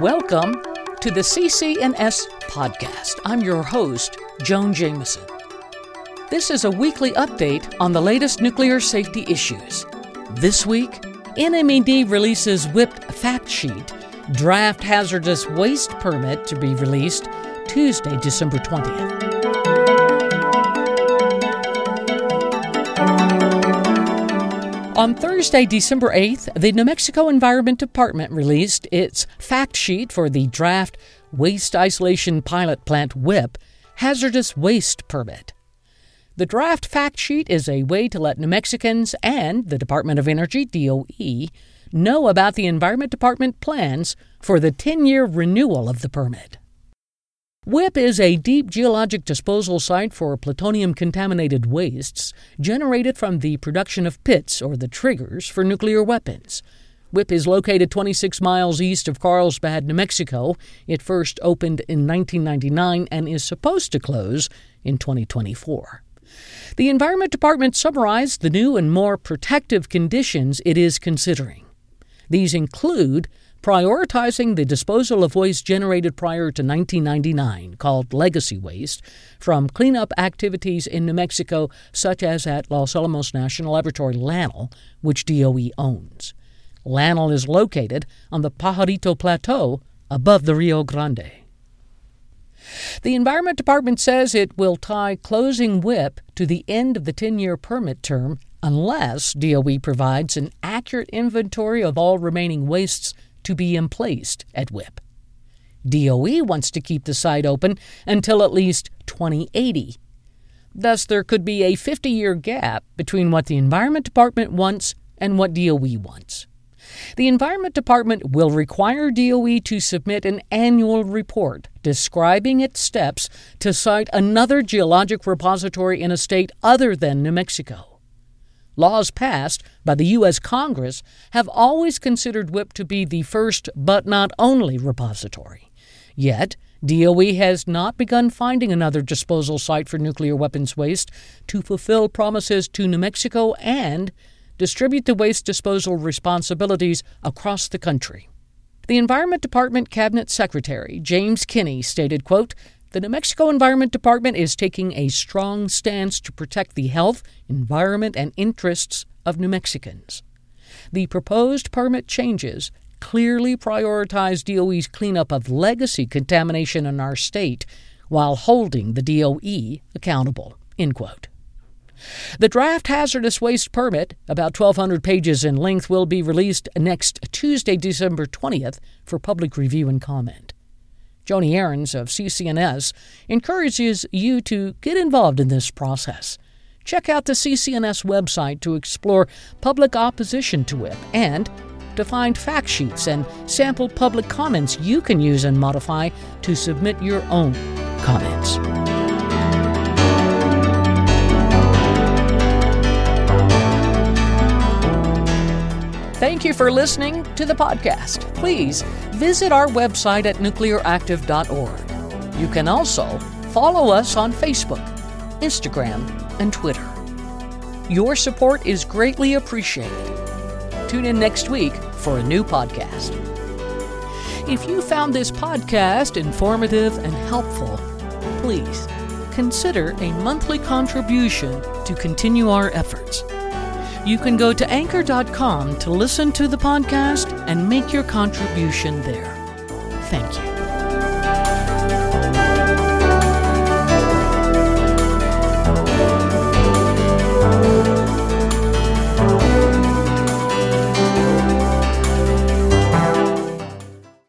Welcome to the CCNS podcast. I'm your host, Joan Jamieson. This is a weekly update on the latest nuclear safety issues. This week, NMED releases WIPP fact sheet, draft hazardous waste permit to be released Tuesday, December 20th. On Thursday, December 8th, the New Mexico Environment Department released its fact sheet for the draft Waste Isolation Pilot Plant WIPP hazardous waste permit. The draft fact sheet is a way to let New Mexicans and the Department of Energy, DOE, know about the Environment Department plans for the 10-year renewal of the permit. WIPP is a deep geologic disposal site for plutonium-contaminated wastes generated from the production of pits or the triggers for nuclear weapons. WIPP is located 26 miles east of Carlsbad, New Mexico. It first opened in 1999 and is supposed to close in 2024. The Environment Department summarized the new and more protective conditions it is considering. These include prioritizing the disposal of waste generated prior to 1999, called legacy waste, from cleanup activities in New Mexico, such as at Los Alamos National Laboratory, LANL, which DOE owns. LANL is located on the Pajarito Plateau above the Rio Grande. The Environment Department says it will tie closing WIPP to the end of the 10-year permit term unless DOE provides an accurate inventory of all remaining wastes to be emplaced at WIPP. DOE wants to keep the site open until at least 2080. Thus, there could be a 50-year gap between what the Environment Department wants and what DOE wants. The Environment Department will require DOE to submit an annual report describing its steps to site another geologic repository in a state other than New Mexico. Laws passed by the U.S. Congress have always considered WIPP to be the first but not only repository. Yet, DOE has not begun finding another disposal site for nuclear weapons waste to fulfill promises to New Mexico and distribute the waste disposal responsibilities across the country. The Environment Department Cabinet Secretary, James Kinney, stated, quote, "The New Mexico Environment Department is taking a strong stance to protect the health, environment, and interests of New Mexicans. The proposed permit changes clearly prioritize DOE's cleanup of legacy contamination in our state while holding the DOE accountable." End quote. The draft hazardous waste permit, about 1,200 pages in length, will be released next Tuesday, December 20th, for public review and comment. Joni Ahrens of CCNS encourages you to get involved in this process. Check out the CCNS website to explore public opposition to WIPP and to find fact sheets and sample public comments you can use and modify to submit your own comments. Thank you for listening to the podcast. Please visit our website at nuclearactive.org. You can also follow us on Facebook, Instagram, and Twitter. Your support is greatly appreciated. Tune in next week for a new podcast. If you found this podcast informative and helpful, please consider a monthly contribution to continue our efforts. You can go to anchor.com to listen to the podcast and make your contribution there. Thank you.